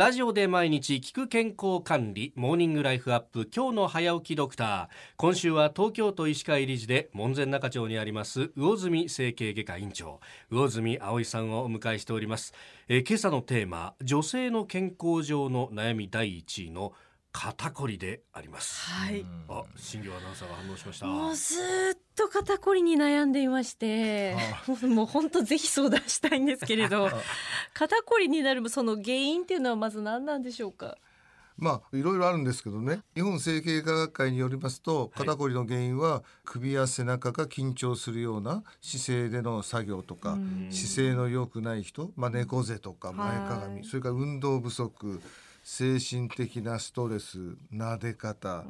ラジオで毎日聞く健康管理モーニングライフアップ、今日の早起きドクター。今週は東京都医師会理事で門前仲町にあります魚住整形外科院長、魚住碧さんをお迎えしております。今朝のテーマ、女性の健康上の悩み第1位の肩こりであります。はい、あ、新庄アナウンサーが反応しました。もうずっと肩こりに悩んでいましてもう本当ぜひ相談したいんですけれど肩こりになるその原因っていうのはまず何なんでしょうか。まあいろいろあるんですけどね、日本整形科学会によりますと、肩こりの原因は首や背中が緊張するような姿勢での作業とか、姿勢の良くない人、猫背とか前かがみ、それから運動不足、精神的なストレス、なで方、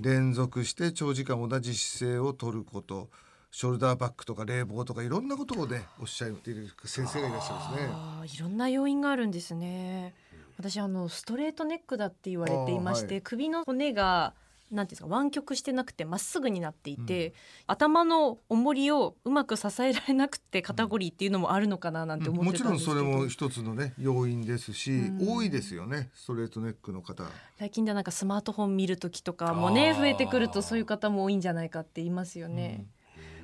連続して長時間同じ姿勢を取ること、ショルダーバッグとか冷房とかいろんなことをね、おっしゃっている先生がいらっしゃるんですね。あ、いろんな要因があるんですね。私ストレートネックだって言われていまして、はい、首の骨がなんていうんですか、湾曲してなくてまっすぐになっていて、頭の重りをうまく支えられなくて肩こりっていうのもあるのかななんて思ってたんですけど、もちろんそれも一つのね要因ですし、多いですよね、ストレートネックの方。最近ではなんかスマートフォン見る時とかもね、増えてくるとそういう方も多いんじゃないかって言いますよね。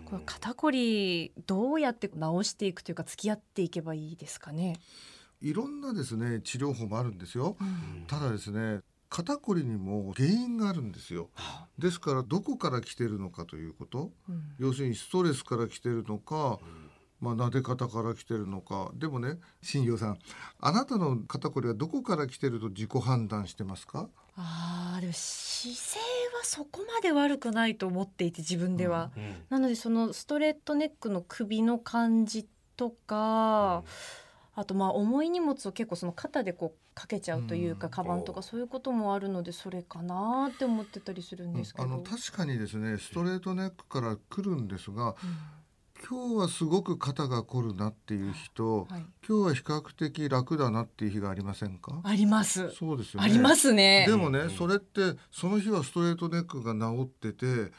これ肩こりどうやって治していくというか、付き合っていけばいいですかね。いろんなですね治療法もあるんですよ。ただですね、肩こりにも原因があるんですよ。ですからどこから来てるのかということ、要するにストレスから来てるのか、撫で方から来てるのか。でもね、新庄さん、あなたの肩こりはどこから来てると自己判断してますか？でも姿勢はそこまで悪くないと思っていて、自分では、なのでそのストレートネックの首の感じとか、あと重い荷物を結構その肩でこうかけちゃうというか、カバンとかそういうこともあるので、それかなって思ってたりするんですけど、確かにですねストレートネックから来るんですが、今日はすごく肩が凝るなっていう日と、今日は比較的楽だなっていう日がありませんか？あります。そうですよね、ありますね。でもね、それってその日はストレートネックが治ってて、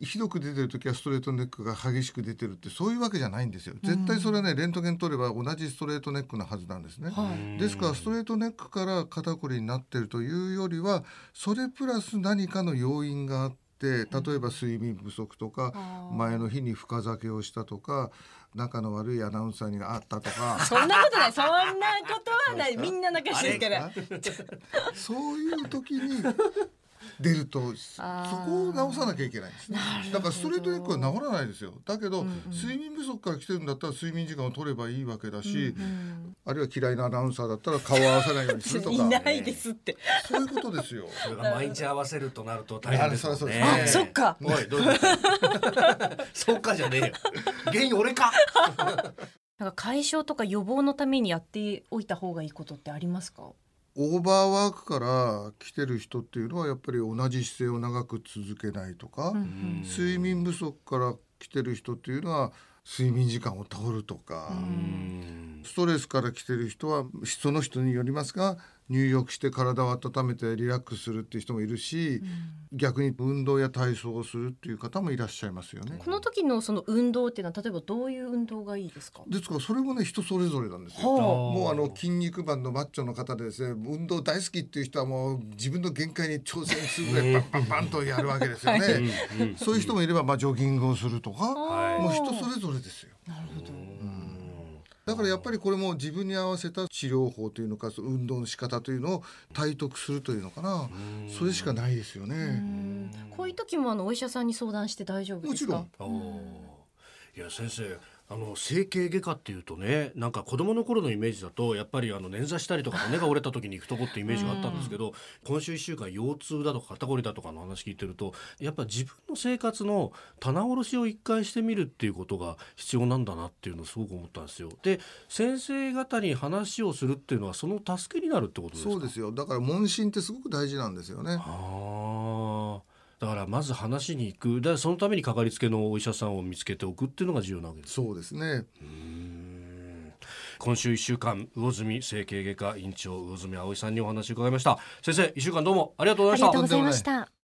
ひどく出てる時はストレートネックが激しく出てるって、そういうわけじゃないんですよ。絶対それはね、レントゲン取れば同じストレートネックのはずなんですね。ですからストレートネックから肩こりになってるというよりは、それプラス何かの要因があって、例えば睡眠不足とか、前の日に深酒をしたとか、仲の悪いアナウンサーに会ったとかそんなことない、そんなことはない、みんな仲良しですから。そういう時に出ると、そこを直さなきゃいけないんですね。だからストレートネックは治らないですよ。だけど、睡眠不足から来てるんだったら睡眠時間を取ればいいわけだし、あるいは嫌いなアナウンサーだったら顔を合わせないようにするとかいないですって、そういうことですよ。それが毎日合わせるとなると大変ですよね。あ、そっか、おい、どういうそっかじゃねえよ、原因俺かなんか解消とか予防のためにやっておいた方がいいことってありますか？オーバーワークから来てる人っていうのは、やっぱり同じ姿勢を長く続けないとか、睡眠不足から来てる人っていうのは睡眠時間を取るとか、ストレスから来てる人はその人によりますが、入浴して体を温めてリラックスするっていう人もいるし、逆に運動や体操をするっていう方もいらっしゃいますよね。この時のその運動っていうのは、例えばどういう運動がいいですか？ですからそれもね、人それぞれなんですよ。もう筋肉マンのマッチョの方でですね、運動大好きっていう人はもう自分の限界に挑戦するぐらいバンバンバンとやるわけですよね。そういう人もいれば、ジョギングをするとか、もう人それぞれですよ。なるほど。だからやっぱりこれも自分に合わせた治療法というのか、運動の仕方というのを体得するというのかな、それしかないですよね。こういう時もお医者さんに相談して大丈夫ですか？もちろん。いや先生、整形外科っていうとね、なんか子供の頃のイメージだと、やっぱり捻挫したりとか骨が折れた時に行くとこってイメージがあったんですけど、今週1週間腰痛だとか肩こりだとかの話聞いてると、やっぱ自分の生活の棚卸しを一回してみるっていうことが必要なんだなっていうのをすごく思ったんですよ。で、先生方に話をするっていうのはその助けになるってことですか？そうですよ。だから問診ってすごく大事なんですよね。だからまず話に行く、だからそのためにかかりつけのお医者さんを見つけておくっていうのが重要なわけです。そうですね。今週1週間、魚住整形外科院長、魚住碧さんにお話を伺いました。先生、1週間どうもありがとうございました。ありがとうございました。